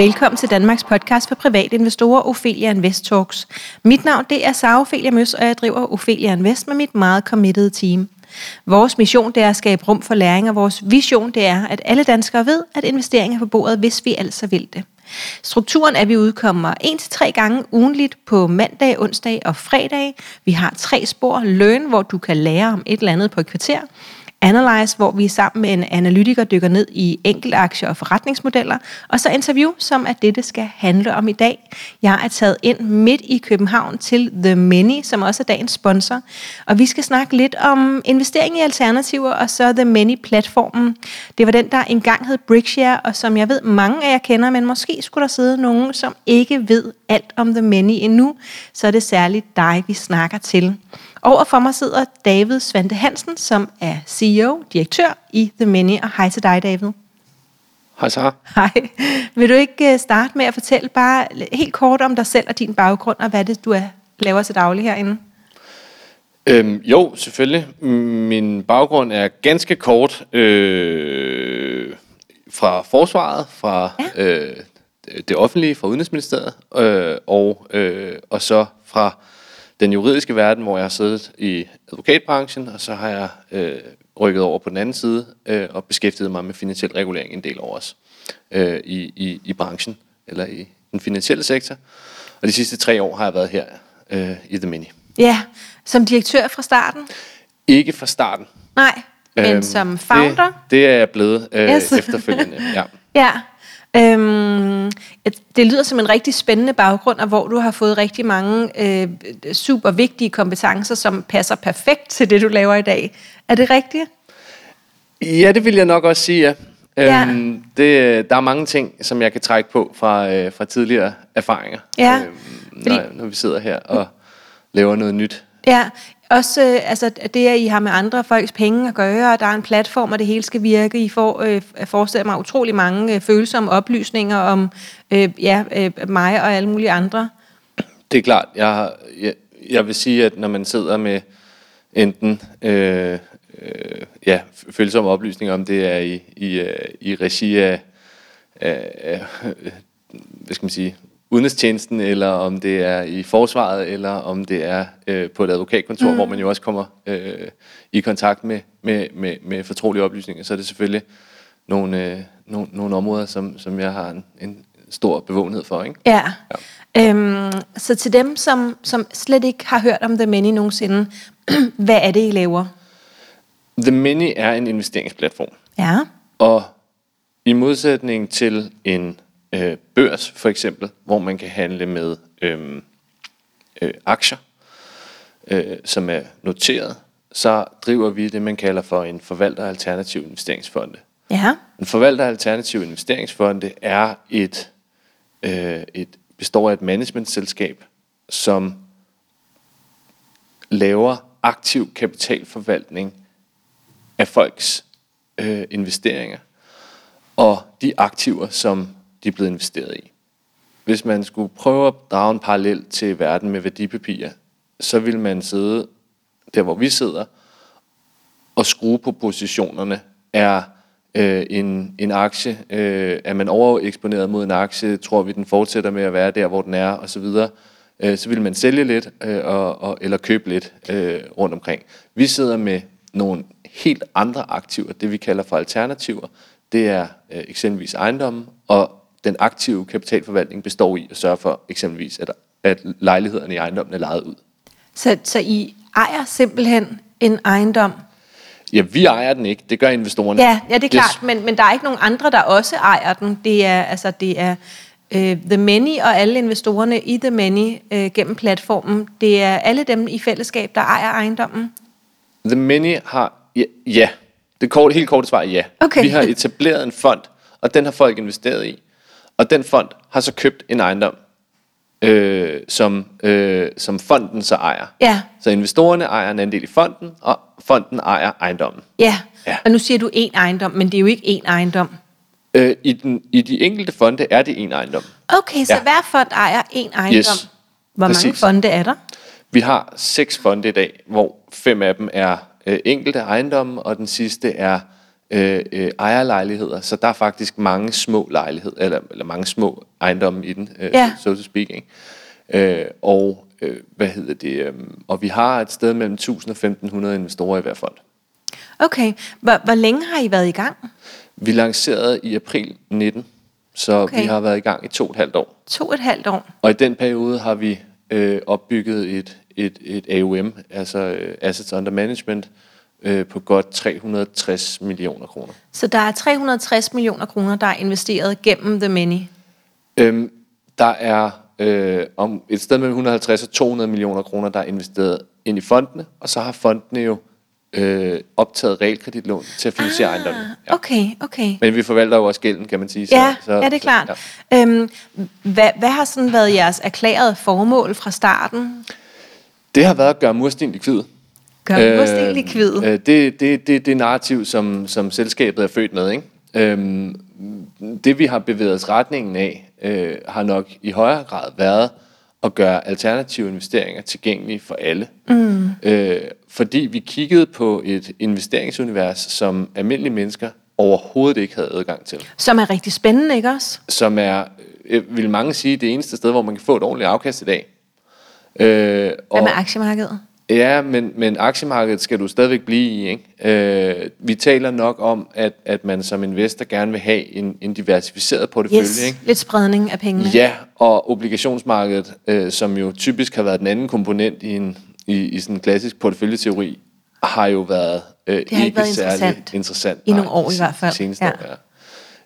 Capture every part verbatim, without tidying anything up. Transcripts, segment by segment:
Velkommen til Danmarks podcast for private investorer, Ophelia Invest Talks. Mit navn det er Sara Ophelia Møs, og jeg driver Ophelia Invest med mit meget committed team. Vores mission det er at skabe rum for læring, og vores vision det er, at alle danskere ved, at investeringer er på bordet, hvis vi altså vil det. Strukturen er, at vi udkommer en til tre gange ugentligt på mandag, onsdag og fredag. Vi har tre spor. Learn, hvor du kan lære om et eller andet på et kvarter. Analyze, hvor vi sammen med en analytiker dykker ned i enkeltaktier og forretningsmodeller. Og så interview, som er det, det skal handle om i dag. Jeg er taget ind midt i København til The Many, som også er dagens sponsor. Og vi skal snakke lidt om investering i alternativer, og så The Many-platformen. Det var den, der engang hed Brickshare, og som jeg ved, mange af jer kender, men måske skulle der sidde nogen, som ikke ved alt om The Many endnu. Så er det særligt dig, vi snakker til. Over for mig sidder David Svante Hansen, som er C E O, direktør i The Many. Og hej til dig, David. Hej, Sara. Hej. Vil du ikke starte med at fortælle bare helt kort om dig selv og din baggrund, og hvad det du er, laver til daglig herinde? Øhm, jo, selvfølgelig. Min baggrund er ganske kort. Øh, fra forsvaret, fra ja. øh, det offentlige, fra Udenrigsministeriet, øh, og, øh, og så fra den juridiske verden, hvor jeg har siddet i advokatbranchen, og så har jeg øh, rykket over på den anden side øh, og beskæftiget mig med finansiel regulering en del over os øh, i, i, i branchen, eller i den finansielle sektor. Og de sidste tre år har jeg været her øh, i The Many. Ja, som direktør fra starten? Ikke fra starten. Nej, men øhm, som founder? Det, det er jeg blevet øh, yes. efterfølgende, ja. Ja. Øhm, det lyder som en rigtig spændende baggrund, og hvor du har fået rigtig mange øh, super vigtige kompetencer, som passer perfekt til det, du laver i dag. Er det rigtigt? Ja, det vil jeg nok også sige, ja. Ja. Øhm, det, der er mange ting, som jeg kan trække på fra, øh, fra tidligere erfaringer, ja. øhm, når, Fordi... når vi sidder her og laver noget nyt. Ja, også øh, altså, det, at I har med andre folks penge at gøre, og der er en platform, og det hele skal virke. I får, øh, forestiller mig, utrolig mange øh, følsomme oplysninger om øh, ja, øh, mig og alle mulige andre. Det er klart. Jeg, jeg, jeg vil sige, at når man sidder med enten øh, øh, ja, følsomme oplysninger, om det er i, i, i regi af, af hvad skal man sige... udenrigstjenesten, eller om det er i forsvaret, eller om det er øh, på et advokatkontor, mm. hvor man jo også kommer øh, i kontakt med, med, med, med fortrolige oplysninger, så er det selvfølgelig nogle, øh, nogle, nogle områder, som, som jeg har en, en stor bevågenhed for, ikke? Ja. Ja. Øhm, så til dem, som, som slet ikke har hørt om The Many nogensinde, hvad er det, I laver? The Many er en investeringsplatform. Ja. Og i modsætning til en børs for eksempel, hvor man kan handle med øhm, øh, aktier, øh, som er noteret, så driver vi det, man kalder for en forvalter alternativ investeringsfonde. Ja. En forvalter alternativ investeringsfonde er et, øh, et består af et managementselskab, som laver aktiv kapitalforvaltning af folks øh, investeringer og de aktiver, som de er blevet investeret i. Hvis man skulle prøve at drage en parallel til verden med værdipapirer, så vil man sidde der, hvor vi sidder, og skrue på positionerne. Er øh, en, en aktie, øh, er man overeksponeret mod en aktie, tror vi, den fortsætter med at være der, hvor den er, osv., øh, så vil man sælge lidt, øh, og, og, eller købe lidt øh, rundt omkring. Vi sidder med nogle helt andre aktiver, det vi kalder for alternativer. Det er øh, eksempelvis ejendommen, og den aktive kapitalforvaltning består i at sørge for eksempelvis, at, at lejlighederne i ejendommen er lejet ud. Så, så I ejer simpelthen en ejendom? Ja, vi ejer den ikke. Det gør investorerne. Ja, ja det er klart, yes. men, men der er ikke nogen andre, der også ejer den. Det er, altså, det er øh, The Many og alle investorerne i The Many øh, gennem platformen. Det er alle dem i fællesskab, der ejer ejendommen? The Many har... Ja, ja. Det korte, helt korte svar er ja. Okay. Vi har etableret en fond, og den har folk investeret i. Og den fond har så købt en ejendom, øh, som, øh, som fonden så ejer. Ja. Så investorerne ejer en andel i fonden, og fonden ejer ejendommen. Ja, ja. Og nu siger du én ejendom, men det er jo ikke én ejendom. Øh, i, den, I de enkelte fonde er det én ejendom. Okay, så ja. Hver fond ejer én ejendom. Yes. Hvor Præcis. Mange fonde er der? Vi har seks fonde i dag, hvor fem af dem er enkelte ejendomme, og den sidste er øh, øh, ejerlejligheder, så der er faktisk mange små lejligheder, eller, eller mange små ejendomme i den, øh, ja. so to speak, ikke? Øh, og øh, hvad hedder det? Øh, og vi har et sted mellem tusind og femten hundrede investorer i hver fond. Okay. Hvor, hvor længe har I været i gang? Vi lancerede i april nitten, så okay. vi har været i gang i to og et halvt år. To og et halvt år. Og i den periode har vi øh, opbygget et, et, et A U M, altså Assets Under Management, øh, på godt tre hundrede og tres millioner kroner. Så der er tre hundrede og tres millioner kroner, der er investeret gennem The Many? Øhm, der er øh, om et sted mellem et hundrede og halvtreds og to hundrede millioner kroner, der er investeret ind i fondene, og så har fondene jo Øh, optaget realkreditlån til at finansiere ah, ejendommen. Ja. Okay, okay. Men vi forvalter jo også gælden, kan man sige. Så, ja, så, ja, det er klart. Så, ja. Øhm, hvad, hvad har sådan været jeres erklærede formål fra starten? Det har været at gøre mursten likvid. Gøre øh, mursten likvid? Øh, det, det, det, det narrativ, som, som selskabet er født med, ikke? Øhm, det vi har bevæget os retningen af, øh, har nok i højere grad været at gøre alternative investeringer tilgængelige for alle. Mm. Øh, fordi vi kiggede på et investeringsunivers, som almindelige mennesker overhovedet ikke havde adgang til. Som er rigtig spændende, ikke også? Som er, øh, vil mange sige, det eneste sted, hvor man kan få et ordentligt afkast i dag. Øh, Hvad og, med aktiemarkedet? Ja, men, men aktiemarkedet skal du stadigvæk blive i, ikke? Øh, vi taler nok om, at, at man som investor gerne vil have en, en diversificeret portefølje. Yes, ikke? Lidt spredning af pengene. Ja, og obligationsmarkedet, øh, som jo typisk har været den anden komponent i en i, i sådan en klassisk porteføljeteori, har jo været øh, det har ikke været interessant, interessant i nogle år i hvert fald. Seneste ja. år,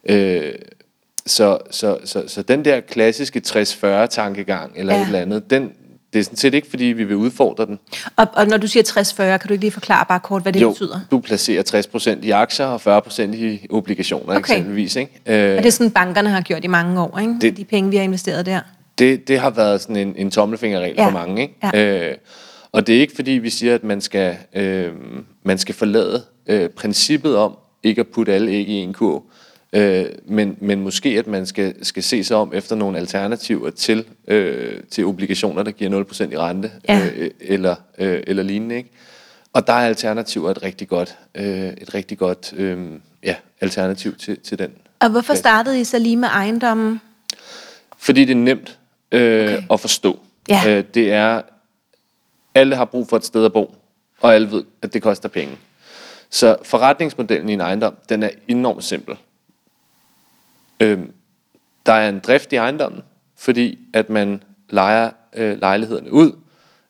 ja. Øh, så, så, så, så den der klassiske tres fyrre tankegang, eller ja. et eller andet, den, det er sådan set ikke, fordi vi vil udfordre den. Og, og når du siger tres fyrre, kan du ikke lige forklare bare kort, hvad det jo, betyder? Du placerer tres procent i aktier og fyrre procent i obligationer, okay. eksempelvis. Ikke? Øh, og det er sådan, bankerne har gjort i mange år, ikke? Det, de penge, vi har investeret der. Det, det har været sådan en, en tommelfingerregel ja. for mange, ikke? Ja. Øh, Og det er ikke fordi, vi siger, at man skal, øh, man skal forlade øh, princippet om ikke at putte alle æg i en kurv, øh, men, men måske, at man skal, skal se sig om efter nogle alternativer til, øh, til obligationer, der giver nul procent i rente ja. øh, eller, øh, eller lignende. Ikke? Og der er alternativer et rigtig godt, øh, et rigtig godt øh, ja, alternativ til, til den. Og hvorfor startede I så lige med ejendommen? Fordi det er nemt øh, okay. at forstå. Ja. Øh, det er... Alle har brug for et sted at bo, og alle ved, at det koster penge. Så forretningsmodellen i en ejendom, den er enormt simpel. Øhm, der er en drift i ejendommen, fordi at man lejer øh, lejlighederne ud,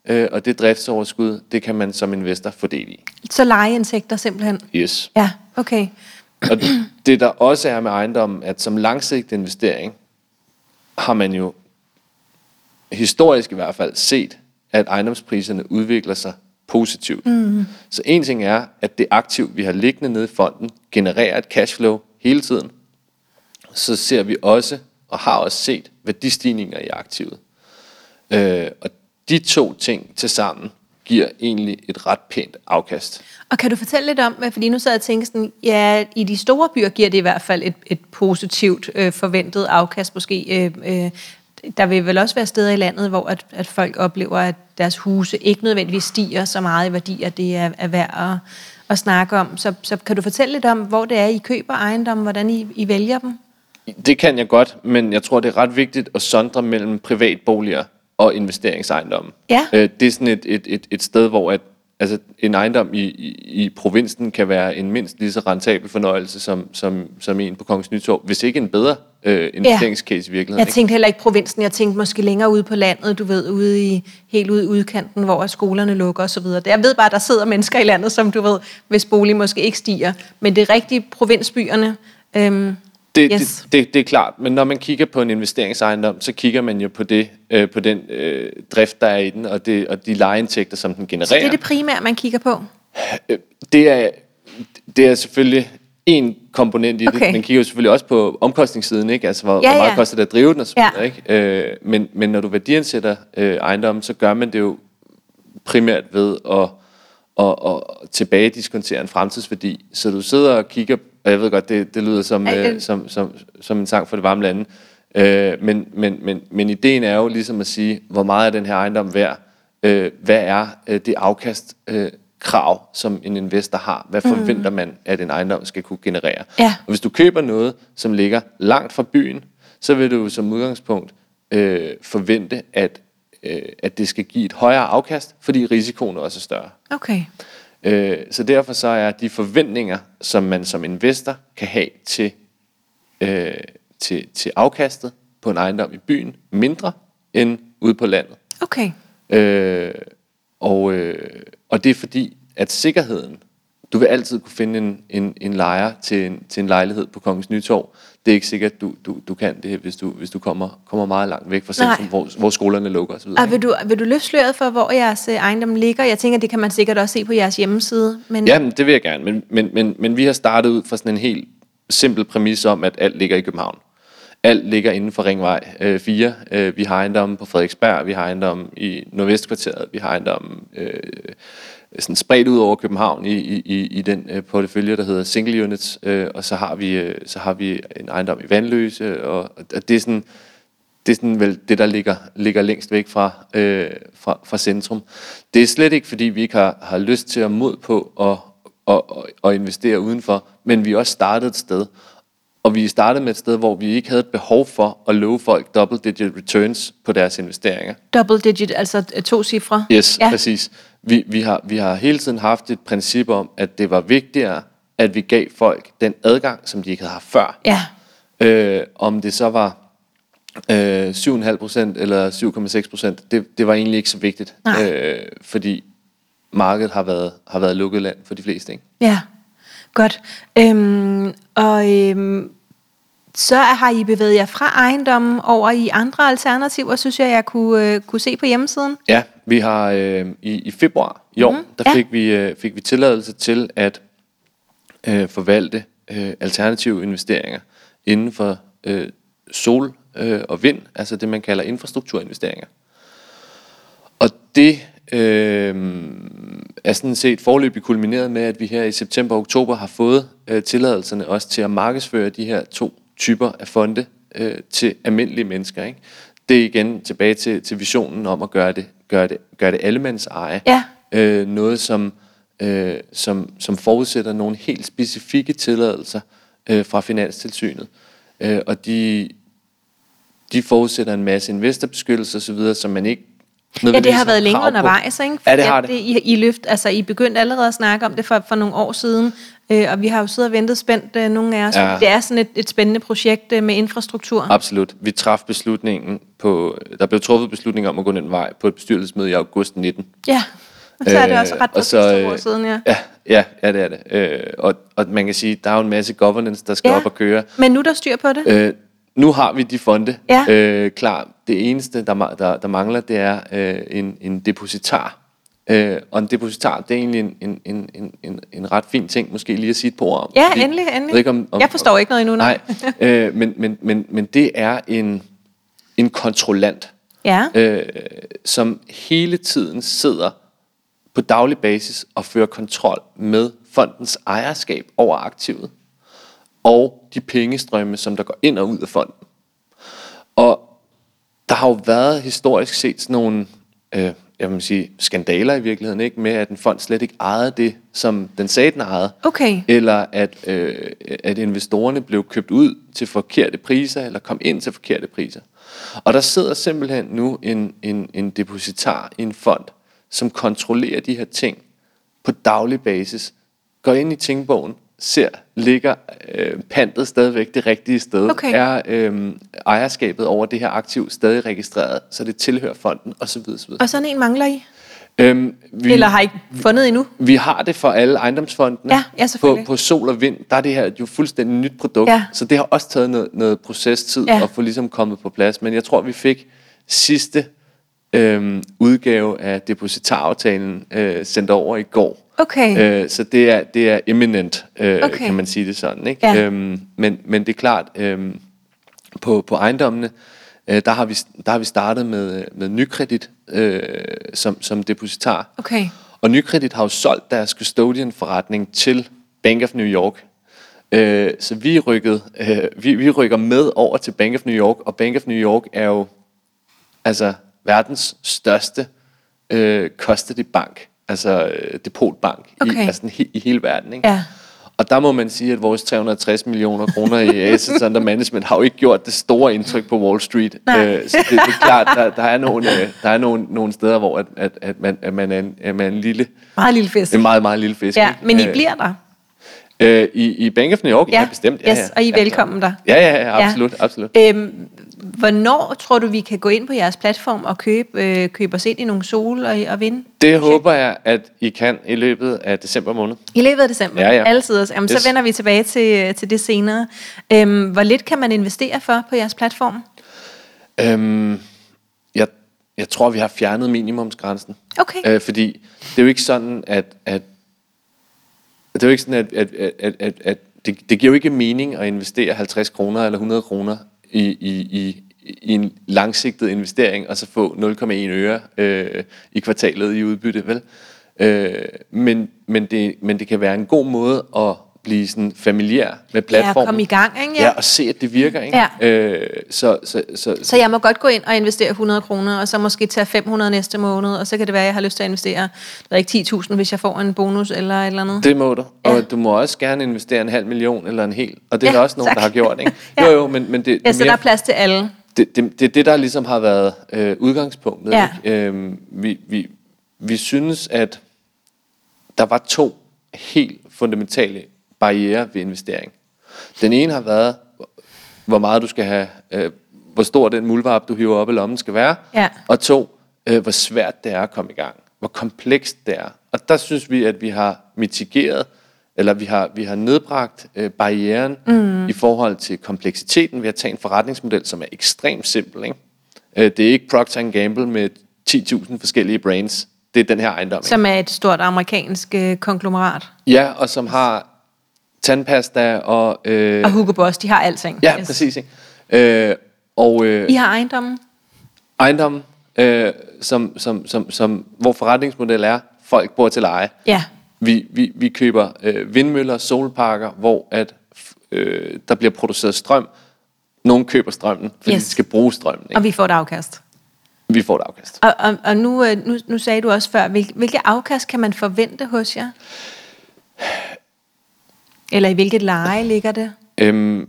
øh, og det driftsoverskud, det kan man som investor få del i. Så lejeindtægter simpelthen? Yes. Ja, okay. Og det, det der også er med ejendommen, at som langsigtet investering, har man jo historisk i hvert fald set, at ejendomspriserne udvikler sig positivt. Mm. Så en ting er, at det aktiv, vi har liggende nede i fonden, genererer et cashflow hele tiden. Så ser vi også, og har også set, værdistigninger i aktivet. Øh, og de to ting til sammen giver egentlig et ret pænt afkast. Og kan du fortælle lidt om, fordi nu sad jeg og tænkte sådan, ja, i de store byer giver det i hvert fald et, et positivt øh, forventet afkast, måske øh, øh, der vil vel også være steder i landet, hvor at, at folk oplever, at deres huse ikke nødvendigvis stiger så meget i værdi, at det er, er værd at, at snakke om. Så, så kan du fortælle lidt om, hvor det er, I køber ejendommen, hvordan I, I vælger dem? Det kan jeg godt, men jeg tror, det er ret vigtigt at sondre mellem privatboliger og investeringsejendommen. Ja. Det er sådan et, et, et, et sted, hvor at, altså, en ejendom i, i, i provinsen kan være en mindst lige så rentabel fornøjelse som, som, som en på Kongens Nytorv, hvis ikke en bedre øh, investeringscase i virkeligheden. Jeg tænkte ikke? heller ikke provinsen, jeg tænkte måske længere ude på landet, du ved, ude i, helt ude i udkanten, hvor skolerne lukker osv. Jeg ved bare, der sidder mennesker i landet, som du ved, hvis bolig måske ikke stiger. Men det er rigtigt provinsbyerne. Øhm, det, yes. det, det, det er klart, men når man kigger på en investeringsejendom, så kigger man jo på det, øh, på den øh, drift, der er i den, og, det, og de lejeindtægter, som den genererer. Så det er det primære, man kigger på? Det er, det er selvfølgelig en komponent i okay. det. Man kigger jo selvfølgelig også på omkostningssiden, ikke? Altså hvor, ja, hvor meget ja. koster det at drive den og sådan ja. noget, ikke? Øh, men, men når du værdiansætter øh, ejendommen, så gør man det jo primært ved at og, og tilbagediskontere en fremtidsværdi. Så du sidder og kigger, og jeg ved godt, det, det lyder som, ja, øh, som, som, som en sang for det varme lande, øh, men, men, men, men ideen er jo ligesom at sige, hvor meget er den her ejendom værd? Øh, hvad er øh, det afkast, øh, krav, som en investor har. Hvad forventer mm. man, at en ejendom skal kunne generere? Ja. Og hvis du køber noget, som ligger langt fra byen, så vil du som udgangspunkt øh, forvente, at, øh, at det skal give et højere afkast, fordi risikoen også er større. Okay. Øh, så derfor så er de forventninger, som man som investor kan have til, øh, til, til afkastet på en ejendom i byen, mindre end ude på landet. Okay. Øh, og, øh, og det er fordi, at sikkerheden, du vil altid kunne finde en, en, en lejer til en, til en lejlighed på Kongens Nytorv. Det er ikke sikkert, du, du, du kan det, hvis du, hvis du kommer, kommer meget langt væk fra centrum, hvor, hvor skolerne lukker osv. Og vil du, vil du løfte sløret for, hvor jeres ejendom ligger? Jeg tænker, det kan man sikkert også se på jeres hjemmeside. Men... Jamen, det vil jeg gerne. Men, men, men, men vi har startet ud fra sådan en helt simpel præmis om, at alt ligger i København. Alt ligger inden for Ringvej fire. Øh, vi har ejendomme på Frederiksberg, vi har ejendomme i Nordvestkvarteret, vi har ejendomme øh, sådan spredt ud over København i, i, i den øh, portefølje, der hedder Single Units, øh, og så har, vi, øh, så har vi en ejendom i Vanløse, og, og det er sådan, det, er sådan vel det der ligger, ligger længst væk fra, øh, fra, fra centrum. Det er slet ikke, fordi vi ikke har, har lyst til at mod på at og, og, og investere udenfor, men vi er også startet et sted, og vi startede med et sted, hvor vi ikke havde et behov for at love folk double-digit returns på deres investeringer. Double-digit, altså to cifre? Yes, ja. Præcis. Vi, vi, har, vi har hele tiden haft et princip om, at det var vigtigere, at vi gav folk den adgang, som de ikke havde haft før. Ja. Øh, om det så var øh, syv komma fem procent eller syv komma seks procent, det, det var egentlig ikke så vigtigt. Øh, fordi markedet har været, har været lukket land for de fleste, ikke? Ja. Godt. Øhm, og øhm, så har I bevæget jer fra ejendommen over i andre alternativer, synes jeg, jeg kunne, øh, kunne se på hjemmesiden. Ja, vi har øh, i, i februar i år, mm-hmm. der fik, ja. vi, øh, fik vi tilladelse til at øh, forvalte øh, alternative investeringer inden for øh, sol øh, og vind, altså det, man kalder infrastrukturinvesteringer. Og det... Øh, er sådan set forløbigt kulmineret med, at vi her i september og oktober har fået øh, tilladelserne også til at markedsføre de her to typer af fonde øh, til almindelige mennesker, ikke? Det er igen tilbage til, til visionen om at gøre det, gøre det, gøre det allemandseje. Ja. Øh, noget, som, øh, som, som forudsætter nogle helt specifikke tilladelser øh, fra Finanstilsynet. Øh, og de, de forudsætter en masse investorbeskyttelse osv., som man ikke... Ja, det har været længere undervejs, ikke? Ja, det har det. I, I, løft, altså, I begyndte allerede at snakke om det for, for nogle år siden, øh, og vi har jo siddet og ventet spændt, øh, nogle af os. Ja. Det er sådan et, et spændende projekt øh, med infrastruktur. Absolut. Vi traf beslutningen på... Der blev truffet beslutning om at gå den vej på et bestyrelsesmøde i august nitten. Ja, og så er det også ret øh, præcis to år siden, ja. Ja, ja, ja det er det. Øh, og, og man kan sige, at der er jo en masse governance, der skal ja. op og køre. Men nu er der styr på det. Øh, Nu har vi de fonde ja. øh, klar. Det eneste, der, der, der mangler, det er øh, en, en depositar. Øh, og en depositar, det er egentlig en, en, en, en, en ret fin ting, måske lige at sige et par ord om. Ja, fordi, endelig, endelig. Ikke, om, om, jeg forstår om, ikke noget endnu. Nej, øh, men, men, men, men det er en, en kontrollant, ja. øh, som hele tiden sidder på daglig basis og fører kontrol med fondens ejerskab over aktivet. Og de pengestrømme, som der går ind og ud af fonden. Og der har jo været historisk set sådan nogle øh, jeg vil sige, skandaler i virkeligheden, ikke? Med at en fond slet ikke ejede det, som den sagde, den ejede. Okay. Eller at, øh, at investorerne blev købt ud til forkerte priser, eller kom ind til forkerte priser. Og der sidder simpelthen nu en, en, en depositar i en fond, som kontrollerer de her ting på daglig basis, går ind i tingbogen, ser, ligger øh, pantet stadigvæk det rigtige sted, okay. er øh, ejerskabet over det her aktiv stadig registreret, så det tilhører fonden, osv. osv. Og sådan en mangler I? Øhm, vi, Eller har I ikke fundet endnu? Vi, vi har det for alle ejendomsfondene. Ja, ja, på, på sol og vind, der er det her jo fuldstændig nyt produkt, ja. Så det har også taget noget, noget procestid ja. at få ligesom kommet på plads, men jeg tror, vi fik sidste øh, udgave af depositaraftalen øh, sendt over i går. Okay. Øh, så det er, det er imminent, øh, okay. kan man sige det sådan, ikke? Ja. Øhm, men, men det er klart, øhm, på, på ejendommene, øh, der, har vi, der har vi startet med, med Nykredit øh, som, som depositar. Okay. Og Nykredit har jo solgt deres custodian-forretning til Bank of New York. Øh, så vi, rykket, øh, vi, vi rykker med over til Bank of New York, og Bank of New York er jo altså verdens største øh, custody-bank. altså depotbank okay. i, altså, i, i hele verden, ikke? Ja. Og der må man sige, at vores tre hundrede og tres millioner kroner i assets under management har jo ikke gjort det store indtryk på Wall Street. Øh, så det, det er klart, der, der er nogle, der er nogle, nogle steder, hvor at, at, at, man, at man er en, at man er en lille, meget lille fisk. En meget, meget lille fisk. Ja, men I bliver der. Øh, i, I Bank of New York, ja, ja bestemt. Ja, yes, ja. Og I er velkommen der. Ja, ja, ja, absolut. Ja. absolut. Øhm, hvornår tror du, vi kan gå ind på jeres platform og købe, øh, købe os ind i nogle sol og, og vinde? Det håber jeg, at I kan i løbet af december måned. I løbet af december? Ja, ja. Altid. Jamen, yes. Så vender vi tilbage til, til det senere. Øhm, hvor lidt kan man investere for på jeres platform? Øhm, jeg, jeg tror, vi har fjernet minimumsgrænsen. Okay. Øh, fordi det er jo ikke sådan, at... at Det er jo ikke sådan, at, at, at, at, at det, det giver jo ikke mening at investere halvtreds kroner eller hundrede kroner i, i, i, i en langsigtet investering, og så få nul komma en øre øh, i kvartalet i udbytte, vel? Øh, men, men, det, men det kan være en god måde at blive sådan familiær med platformen. Ja, komme i gang, ikke? Ja, ja, og se, at det virker, ikke? Ja. Øh, så, så, så, så jeg må godt gå ind og investere hundrede kroner, og så måske tage fem hundrede næste måned, og så kan det være, at jeg har lyst til at investere ikke ti tusind, hvis jeg får en bonus eller et eller andet. Det må du. Ja. Og du må også gerne investere en halv million eller en hel, og det er ja, der også nogen, tak. der har gjort, ikke? Jo, jo, men, men det... Ja, så mere... der er plads til alle. Det, det, det er det, der ligesom har været øh, udgangspunktet. Ja. Øhm, vi, vi, vi synes, at der var to helt fundamentale barriere ved investering. Den ene har været, hvor meget du skal have, øh, hvor stor den muldvarp, du hiver op i lommen, skal være. Ja. Og to, øh, hvor svært det er at komme i gang. Hvor komplekst det er. Og der synes vi, at vi har mitigeret, eller vi har, vi har nedbragt øh, barrieren mm. i forhold til kompleksiteten ved at tage en forretningsmodel, som er ekstremt simpel, ikke? Øh, det er ikke Procter and Gamble med ti tusind forskellige brands. Det er den her ejendom. Som er et stort amerikansk øh, konglomerat. Ja, og som har tandpasta og... Øh, og Hugo Boss, de har alting. Ja, yes. Præcis. Øh, og, øh, I har ejendommen? Ejendommen, øh, som, som, som, som, hvor forretningsmodel er, folk bor til leje. Ja. Vi, vi, vi køber øh, vindmøller, solparker, hvor at, øh, der bliver produceret strøm. Nogen køber strømmen, fordi yes. de skal bruge strømmen. Ikke? Og vi får et afkast. Vi får et afkast. Og, og, og nu, nu, nu sagde du også før, hvil, hvilke afkast kan man forvente hos jer? Eller i hvilket leje ligger det? Øhm,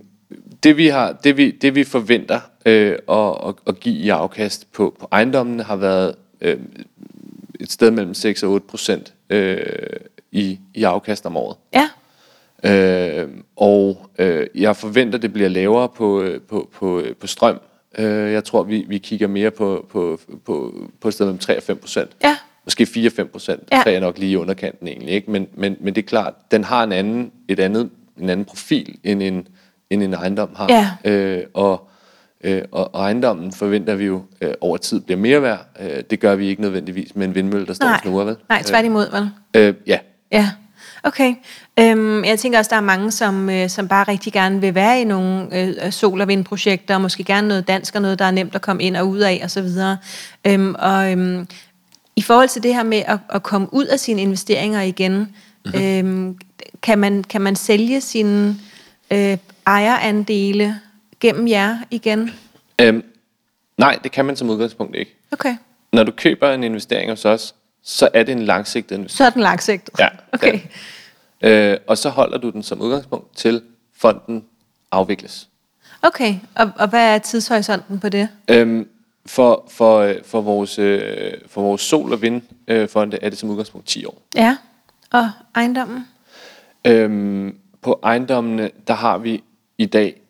det, vi har, det, vi, det vi forventer øh, at, at give i afkast på, på ejendommene har været øh, et sted mellem seks og otte procent øh, i, i afkast om året. Ja. Øh, og øh, jeg forventer, det bliver lavere på, på, på, på strøm. Øh, jeg tror, vi, vi kigger mere på, på, på, på et sted mellem tre og fem procent. Ja. Måske fire til fem procent, ja. Det er nok lige i underkanten egentlig, ikke? Men, men, men det er klart, den har en anden, et andet, en anden profil, end en, end en ejendom har. Ja. Øh, og, øh, og ejendommen forventer vi jo øh, over tid bliver mere værd. Øh, det gør vi ikke nødvendigvis med en vindmølle, der står og snurrer, vel? Nej, tværtimod, vel? Øh, ja. Ja, okay. Øhm, jeg tænker også, der er mange, som, øh, som bare rigtig gerne vil være i nogle øh, sol- og vindprojekter, og måske gerne noget dansk og noget, der er nemt at komme ind og ud af, og så videre. Øhm, og... Øhm, I forhold til det her med at, at komme ud af sine investeringer igen, mm-hmm. øhm, kan, man, kan man sælge sine øh, ejerandele gennem jer igen? Øhm, nej, det kan man som udgangspunkt ikke. Okay. Når du køber en investering hos os, så er det en langsigtet investering. Så er den langsigtet? Ja. Okay. Ja. Øh, og så holder du den som udgangspunkt til fonden afvikles. Okay, og, og hvad er tidshorisonten på det? Øhm, For, for, for, vores, for vores sol- og vindfonde er det som udgangspunkt ti år. Ja, og ejendommen? Øhm, på ejendommene, der har vi i dag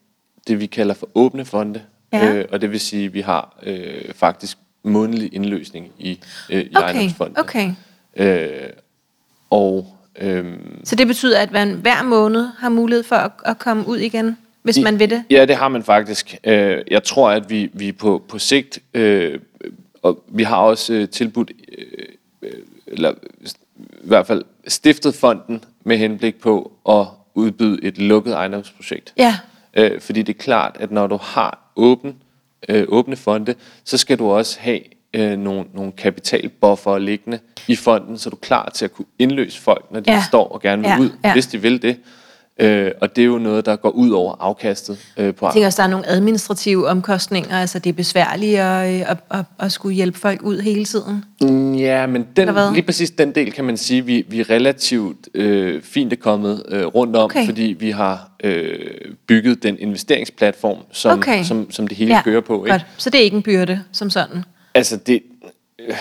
det, vi kalder for åbne fonde. Ja. Øh, og det vil sige, at vi har øh, faktisk månedlig indløsning i, øh, i okay, ejendomsfondene. Okay. Øh, og, øh, Så det betyder, at man hver måned har mulighed for at, at komme ud igen? Hvis man vil det? Ja, det har man faktisk. Jeg tror, at vi, vi på, på sigt, øh, og vi har også tilbudt, øh, eller i hvert fald stiftet fonden med henblik på at udbyde et lukket ejendomsprojekt. Ja. Øh, fordi det er klart, at når du har åben, øh, åbne fonde, så skal du også have øh, nogle, nogle kapitalbuffer liggende i fonden, så du er klar til at kunne indløse folk, når de ja. står og gerne vil ja. ud, ja. hvis de vil det. Øh, og det er jo noget, der går ud over afkastet øh, på arbejdet. Jeg tænker også, der er nogle administrative omkostninger, altså det er besværligt at, at, at, at skulle hjælpe folk ud hele tiden. Mm, ja, men den, lige præcis den del, kan man sige, vi, vi er relativt øh, fint er kommet øh, rundt om, okay. fordi vi har øh, bygget den investeringsplatform, som, okay. som, som det hele ja, kører på. Ikke? Så det er ikke en byrde som sådan? Altså det... Øh,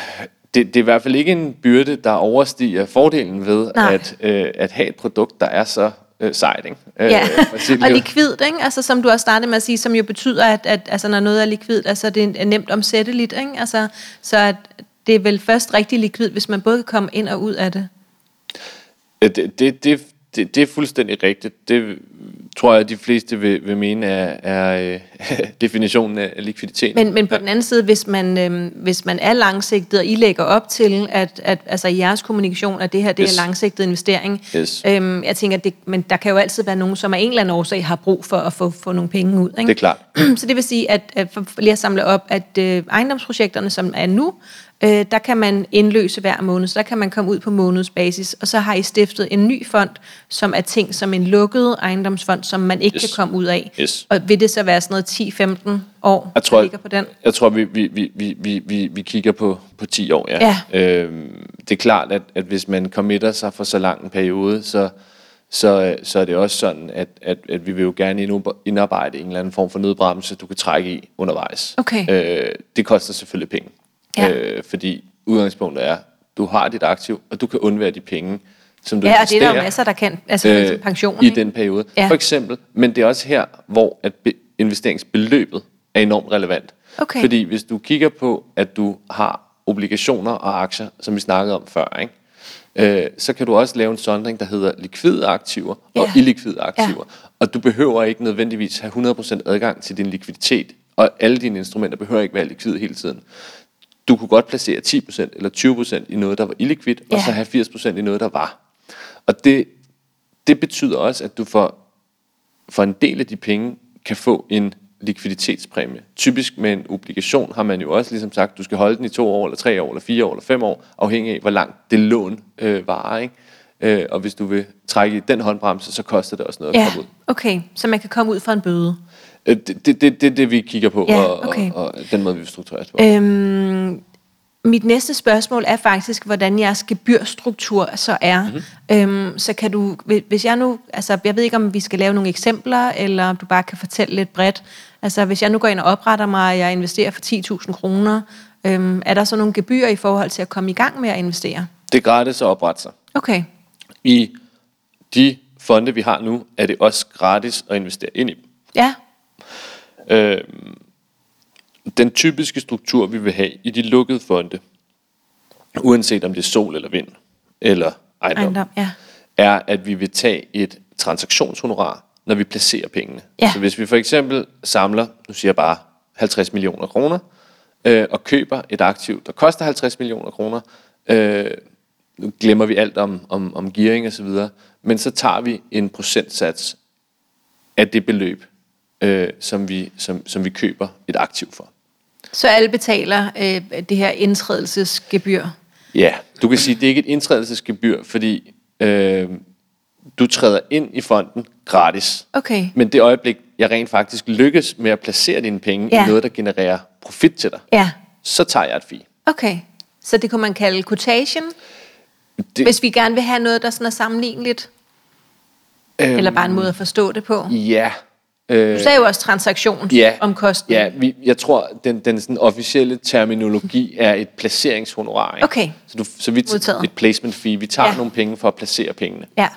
Det, det er i hvert fald ikke en byrde, der overstiger fordelen ved at, øh, at have et produkt, der er så øh, sejt. Ikke? Øh, ja, og likvidt, ikke? Altså, som du også startede med at sige, som jo betyder, at, at altså, når noget er likvidt, altså, det er nemt omsætteligt. Ikke? Altså, så at det er vel først rigtig likvidt, hvis man både kan komme ind og ud af det. Det, det, det, det, det er fuldstændig rigtigt. Det tror jeg, de fleste vil, vil mene er, er øh, definitionen af likviditet. Men, men på den anden side, hvis man, øh, hvis man er langsigtet, og I lægger op til, at, at altså jeres kommunikation, at det her det yes. er langsigtet investering, yes. øhm, jeg tænker, det, men der kan jo altid være nogen, som af en eller anden årsag har brug for at få, få nogle penge ud. Ikke? Det er klart. Så det vil sige, at, at for lige at samle op, at øh, ejendomsprojekterne, som er nu, øh, der kan man indløse hver måned, så der kan man komme ud på månedsbasis, og så har I stiftet en ny fond, som er ting som en lukket ejendomsfond, som man ikke yes. kan komme ud af. Yes. Og vil det så være sådan noget ti femten år, jeg tror, der ligger på den? Jeg tror, vi, vi, vi, vi, vi, vi kigger på, på ti år, ja. ja. Øhm, det er klart, at, at hvis man committer sig for så lang en periode, så, så, så er det også sådan, at, at, at vi vil jo gerne indarbejde en eller anden form for nødbremse, du kan trække i undervejs. Okay. Øh, det koster selvfølgelig penge. Ja. Øh, fordi udgangspunktet er, du har dit aktiv, og du kan undvære de penge, som du ja, og det er der masser, der kan, altså øh, pension, i ikke? Den periode. Ja. For eksempel, men det er også her, hvor at be- investeringsbeløbet er enormt relevant. Okay. Fordi hvis du kigger på, at du har obligationer og aktier, som vi snakkede om før, ikke? Øh, så kan du også lave en sondring, der hedder likvide aktiver ja. og illikvide aktiver. Ja. Og du behøver ikke nødvendigvis have hundrede procent adgang til din likviditet, og alle dine instrumenter behøver ikke være likvide hele tiden. Du kunne godt placere ti procent eller tyve procent i noget, der var illikvidt, ja. Og så have firs procent i noget, der var. Og det, det betyder også, at du for, for en del af de penge kan få en likviditetspræmie. Typisk med en obligation har man jo også ligesom sagt, du skal holde den i to år, eller tre år, eller fire år, eller fem år, afhængig af, hvor langt det lån øh, varer. Ikke? Øh, og hvis du vil trække i den håndbremse, så koster det også noget ja, at komme ud. Okay, så man kan komme ud for en bøde. Øh, det er det, det, det, vi kigger på, ja, og, okay. og, og den måde, vi strukturerer det på. Øhm Mit næste spørgsmål er faktisk, hvordan jeres gebyrstruktur så er. Mm-hmm. Øhm, så kan du, hvis jeg nu, altså jeg ved ikke, om vi skal lave nogle eksempler, eller om du bare kan fortælle lidt bredt. Altså hvis jeg nu går ind og opretter mig, og jeg investerer for ti tusind kroner, øhm, er der så nogle gebyrer i forhold til at komme i gang med at investere? Det er gratis at oprette sig. Okay. I de fonde, vi har nu, er det også gratis at investere ind i dem. Ja. Øhm. Den typiske struktur, vi vil have i de lukkede fonde, uanset om det er sol eller vind, eller ejendom, ejendom ja. er, at vi vil tage et transaktionshonorar, når vi placerer pengene. Ja. Så hvis vi for eksempel samler, nu siger jeg bare, halvtreds millioner kroner, øh, og køber et aktiv, der koster halvtreds millioner kroner, øh, nu glemmer vi alt om, om, om gearing og så videre, men så tager vi en procentsats af det beløb, øh, som, vi, som, som vi køber et aktiv for. Så alle betaler øh, det her indtrædelsesgebyr? Ja, du kan sige, at det ikke er et indtrædelsesgebyr, fordi øh, du træder ind i fonden gratis. Okay. Men det øjeblik, jeg rent faktisk lykkes med at placere dine penge ja. i noget, der genererer profit til dig, ja. så tager jeg et fee. Okay, så det kunne man kalde quotation, det... hvis vi gerne vil have noget, der sådan er sammenligneligt? Øhm... Eller bare en måde at forstå det på? Ja. Du sagde jo også transaktionsomkostning. Ja, ja vi, jeg tror, den, den sådan officielle terminologi er et placeringshonorar. Ikke? Okay. Så, du, så vi tager et placement fee. Vi tager ja. nogle penge for at placere pengene. Ja.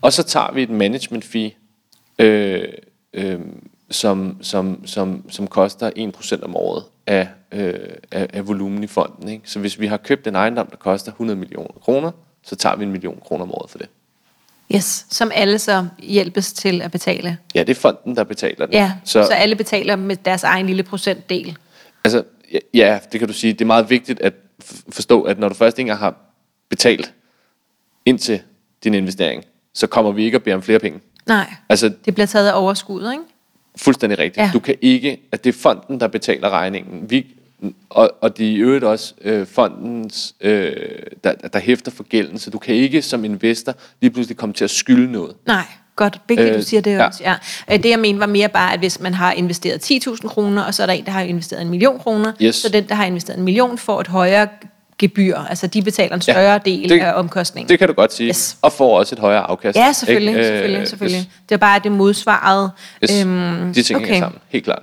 Og så tager vi et management fee, øh, øh, som, som, som, som koster en procent om året af, øh, af, af volumen i fonden. Ikke? Så hvis vi har købt en ejendom, der koster hundrede millioner kroner, så tager vi en million kroner om året for det. Yes, som alle så hjælpes til at betale. Ja, det er fonden, der betaler den. Ja, så, så alle betaler med deres egen lille procentdel. Altså, ja, det kan du sige. Det er meget vigtigt at forstå, at når du først ikke engang har betalt ind til din investering, så kommer vi ikke at bede om flere penge. Nej, altså, det bliver taget af overskuddet, ikke? Fuldstændig rigtigt. Ja. Du kan ikke, at det er fonden, der betaler regningen. Vi, og, og det er i øvrigt også øh, fondens, øh, der, der hæfter for gælden, så du kan ikke som investor lige pludselig komme til at skylde noget. Nej. Godt, begge du siger det øh, også, ja. ja. Det jeg mener var mere bare, at hvis man har investeret ti tusind kroner, og så er der en, der har investeret en million kroner, yes. så den, der har investeret en million, får et højere gebyr. Altså de betaler en større ja, del det, af omkostningen. Det kan du godt sige. Yes. Og får også et højere afkast. Ja, selvfølgelig. Øh, selvfølgelig, selvfølgelig. Yes. Det er bare det modsvarede. Yes. Øhm, de ting okay. hænger sammen, helt klart.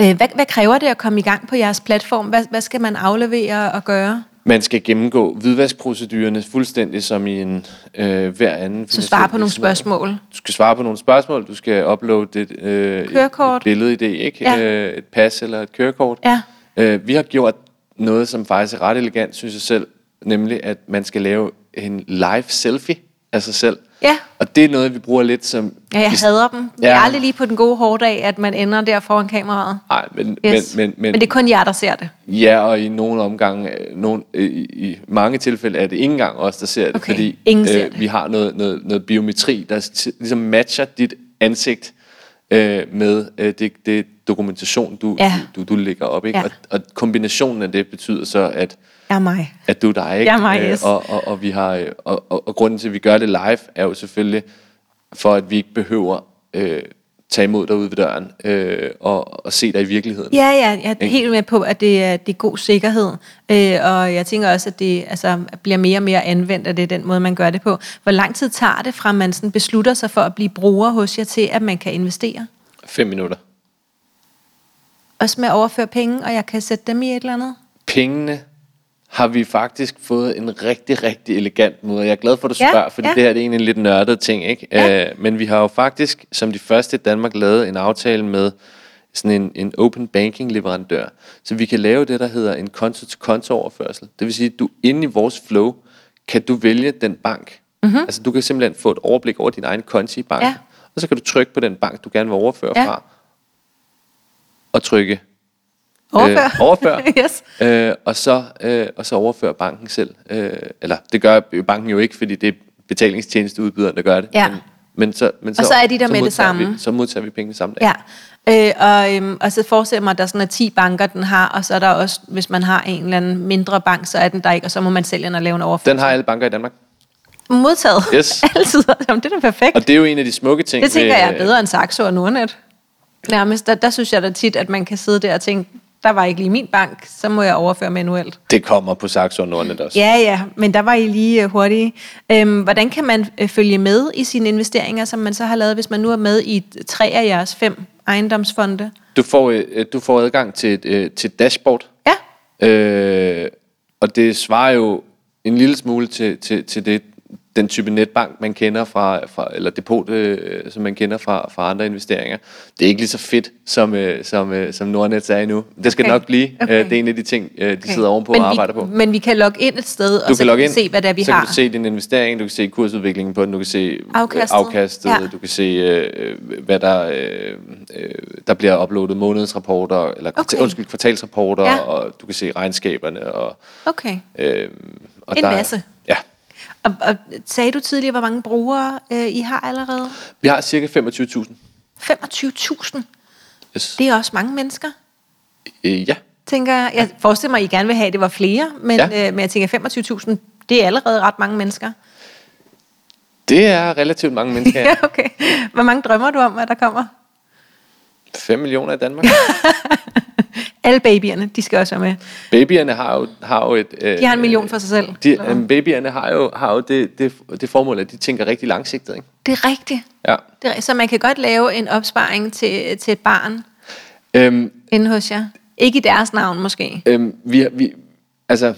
Øh, hvad, hvad kræver det at komme i gang på jeres platform? Hvad, hvad skal man aflevere og gøre? Man skal gennemgå hvidvaskprocedurerne fuldstændig som i en øh, hver anden. Du skal svare på nogle spørgsmål. Du skal svare på nogle spørgsmål. Du skal uploade et, øh, kørekort. et billede i det, ikke? Ja. Øh, et pas eller et kørekort. Ja. Øh, vi har gjort noget, som faktisk er ret elegant, synes jeg selv, nemlig at man skal lave en live selfie af sig selv. Ja. Og det er noget, vi bruger lidt som... Ja, jeg hader dem. Ja. Jeg er aldrig lige på den gode hårdag, at man ender der foran kameraet. Nej, men, yes. men, men, men... Men det er kun jer, der ser det. Ja, og i nogle omgange, nogle, i, i mange tilfælde er det ikke engang os, der ser det, okay. fordi øh, ser det. Vi har noget, noget, noget biometri, der t- ligesom matcher dit ansigt øh, med øh, det, det dokumentation, du, ja. du, du, du lægger op. Ikke? Ja. Og, og kombinationen af det betyder så, at mig. At du er dig, ikke? Er mig, yes. og, og, og, vi har, og, og, og grunden til, at vi gør det live, er jo selvfølgelig, for at vi ikke behøver øh, tage imod dig ude ved døren, øh, og, og se dig i virkeligheden. Ja, ja, jeg er helt med på, at det er, det er god sikkerhed, øh, og jeg tænker også, at det altså, bliver mere og mere anvendt, at det er den måde, man gør det på. Hvor lang tid tager det, fra man sådan beslutter sig for at blive bruger hos jer, til at man kan investere? Fem minutter. Også med at overføre penge, og jeg kan sætte dem i et eller andet? Pengene har vi faktisk fået en rigtig, rigtig elegant måde. Jeg er glad for, at du spørger, ja, fordi ja. det her er egentlig en lidt nørdet ting, ikke? Ja. Æ, men vi har jo faktisk, som de første i Danmark, lavet en aftale med sådan en, en open banking leverandør, så vi kan lave det, der hedder en konto-til-konto-overførsel. Det vil sige, at du inde i vores flow, kan du vælge den bank. Mm-hmm. Altså, du kan simpelthen få et overblik over din egen konti i banken, ja. og så kan du trykke på den bank, du gerne vil overføre ja. fra, og trykke Overfør. Øh, overfør. yes. øh, og, så, øh, og så overfører banken selv. Øh, eller det gør banken jo ikke, fordi det er betalingstjenesteudbyderen, der gør det. Ja. Men, men så, men så, og så er de der med det samme. Vi, så modtager vi pengene samme dag. Ja. Øh, og, øhm, og så forestiller mig, at der sådan er ti banker, den har, og så er der også, hvis man har en eller anden mindre bank, så er den der ikke, og så må man selv ind og lave en overførsel. Den har alle banker i Danmark. Modtaget. Yes. Altid. Jamen, det er da perfekt. Og det er jo en af de smukke ting. Det tænker ved, jeg er bedre end Saxo og Nordnet. Nærmest, der, der synes jeg da tit, at man kan sidde der og tænke, der var ikke lige min bank, så må jeg overføre manuelt. Det kommer på Saxo og Nordnet også. Ja, ja, men der var I lige hurtige. Øhm, hvordan kan man følge med i sine investeringer, som man så har lavet, hvis man nu er med i tre af jeres fem ejendomsfonde? Du får, du får adgang til et, til et dashboard. Ja. Øh, og det svarer jo en lille smule til, til, til det, den type netbank, man kender fra, fra eller depot, øh, som man kender fra, fra andre investeringer. Det er ikke lige så fedt, som, øh, som, øh, som Nordnet er endnu. Det skal okay. nok blive. Okay. Det er en af de ting, øh, de okay. sidder ovenpå men og arbejder vi, på. Men vi kan logge ind et sted, du og så kan vi se, hvad der vi så har. Så kan du se din investering, du kan se kursudviklingen på den, du kan se afkastet, afkastet ja. du kan se, øh, hvad der, øh, der bliver uploadet månedsrapporter, eller okay. undskyld, kvartalsrapporter, ja. og du kan se regnskaberne. Og, okay. Øh, og en der, masse. Ja. Og, og sagde du tidligere, hvor mange brugere øh, I har allerede? Vi har cirka femogtyve tusind. femogtyve tusind? Yes. Det er også mange mennesker. Øh, ja. Tænker, jeg ja. forestiller mig, I gerne vil have, at det var flere, men, ja. øh, men jeg tænker, femogtyve tusind, det er allerede ret mange mennesker. Det er relativt mange mennesker, ja. okay. Hvor mange drømmer du om, at der kommer? fem millioner i Danmark. Alle babyerne, de skal også være med. Babyerne har jo, har jo et... Øh, de har en million for sig selv. De, øh, babyerne har jo, har jo det, det, det formål, at de tænker rigtig langsigtet, ikke? Det er rigtigt. Ja. Det er, så man kan godt lave en opsparing til, til et barn øhm, inde hos jer. Ikke i deres navn, måske. Øhm, vi, vi, altså,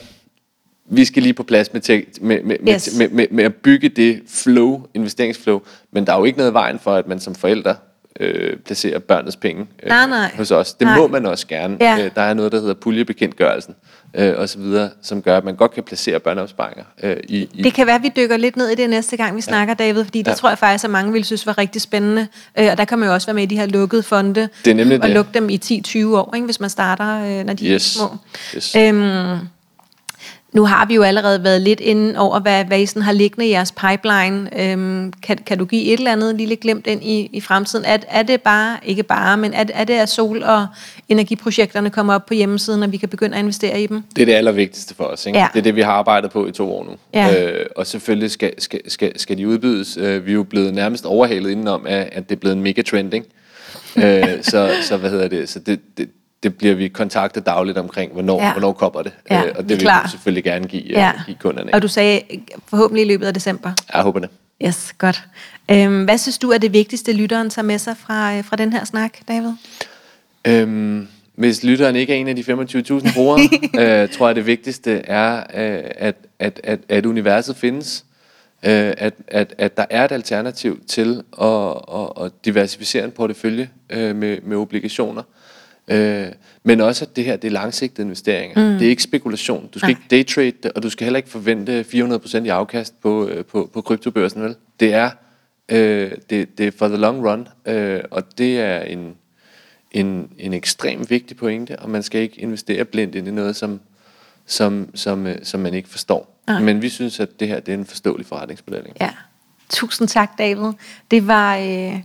vi skal lige på plads med, tæ, med, med, yes. med, med, med at bygge det flow, investeringsflow. Men der er jo ikke noget i vejen for, at man som forældre... Øh, placerer børnets penge øh, nej, nej. hos os. Det nej. må man også gerne. Ja. Øh, der er noget, der hedder puljebekendtgørelsen øh, og så videre, som gør, at man godt kan placere børneopsparinger. Øh, i, i det kan være, at vi dykker lidt ned i det næste gang, vi snakker, ja. David, fordi det ja. tror jeg faktisk, at mange ville synes var rigtig spændende. Øh, og der kan man jo også være med i de her lukkede fonde det og lukke dem i ti til tyve år, ikke, hvis man starter, øh, når de yes. er små. Yes. Øhm, Nu har vi jo allerede været lidt inde over, hvad, hvad I sådan har liggende i jeres pipeline. Øhm, kan, kan du give et eller andet lille glimt ind i, i fremtiden? Er, er det bare, ikke bare, men er, er det, at sol- og energiprojekterne kommer op på hjemmesiden, og vi kan begynde at investere i dem? Det er det allervigtigste for os, ikke? Ja. Det er det, vi har arbejdet på i to år nu. Ja. Øh, og selvfølgelig skal, skal, skal, skal de udbydes. Øh, vi er jo blevet nærmest overhalet indenom, at, at det er blevet en megatrend, ikke? øh, så, så hvad hedder det? Så det... det det bliver vi kontaktet dagligt omkring, hvornår, ja. hvornår kommer det. Ja, øh, og det vil klar. vi selvfølgelig gerne give, ja. give kunderne. Ikke? Og du sagde forhåbentlig i løbet af december. Jeg håber det. Yes, godt. Øhm, hvad synes du er det vigtigste, lytteren tager med sig fra, fra den her snak, David? Øhm, hvis lytteren ikke er en af de femogtyve tusind brugere, øh, tror jeg det vigtigste er, øh, at, at, at, at universet findes. Øh, at, at, at der er et alternativ til at, at, at diversificere en portefølje øh, med, med obligationer. Øh, men også at det her, det er langsigtede investeringer. Mm. Det er ikke spekulation. Du skal Nej. ikke daytrade det, og du skal heller ikke forvente fire hundrede procent i afkast på, på, på kryptobørsen, vel? Det er, øh, det, det er for the long run, øh, og det er en, en, en ekstremt vigtig pointe, og man skal ikke investere blindt ind i noget, som, som, som, øh, som man ikke forstår. Nej. Men vi synes, at det her, det er en forståelig forretningsmodel. Ja. Tusind tak, David. Det var... Øh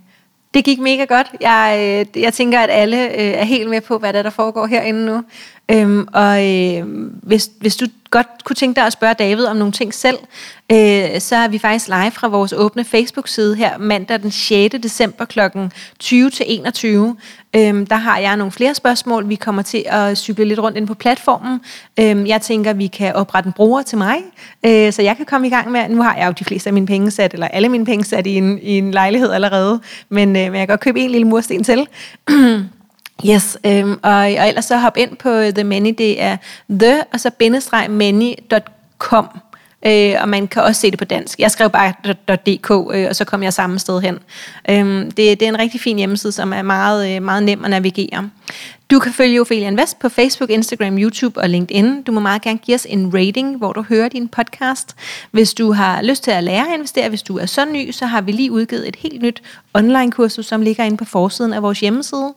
Det gik mega godt. Jeg, jeg tænker, at alle øh, er helt med på, hvad der, der foregår herinde nu. Øhm, og øh, hvis, hvis du godt kunne tænke dig at spørge David om nogle ting selv, øh, så er vi faktisk live fra vores åbne Facebook-side her mandag den sjette december klokken tyve til enogtyve. Øhm, der har jeg nogle flere spørgsmål. Vi kommer til at cykle lidt rundt ind på platformen. Øhm, jeg tænker, vi kan oprette en bruger til mig, øh, så jeg kan komme i gang med. Nu har jeg jo de fleste af mine penge sat, eller alle mine penge sat i en, i en lejlighed allerede, men, øh, men jeg kan godt købe en lille mursten til. Yes, øhm, og, og ellers så hop ind på The Many, det er the, og så bindestreg many punktum com, øh, og man kan også se det på dansk. Jeg skrev bare .dk, øh, og så kom jeg samme sted hen. Øhm, det, det er en rigtig fin hjemmeside, som er meget, meget nem at navigere. Du kan følge Ophelia Invest på Facebook, Instagram, YouTube og LinkedIn. Du må meget gerne give os en rating, hvor du hører din podcast. Hvis du har lyst til at lære at investere, hvis du er så ny, så har vi lige udgivet et helt nyt online-kursus, som ligger inde på forsiden af vores hjemmeside.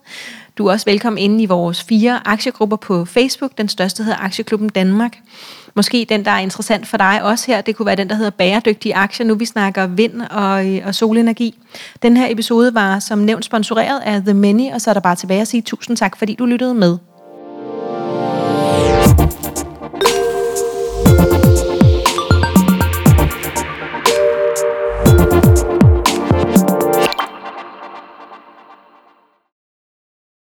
Du er også velkommen inde i vores fire aktiegrupper på Facebook. Den største hedder Aktieklubben Danmark. Måske den, der er interessant for dig også her, det kunne være den, der hedder Bæredygtige Aktier. Nu vi snakker vind og, og solenergi. Den her episode var som nævnt sponsoreret af The Many, og så er der bare tilbage at sige tusind tak, fordi du lyttede med.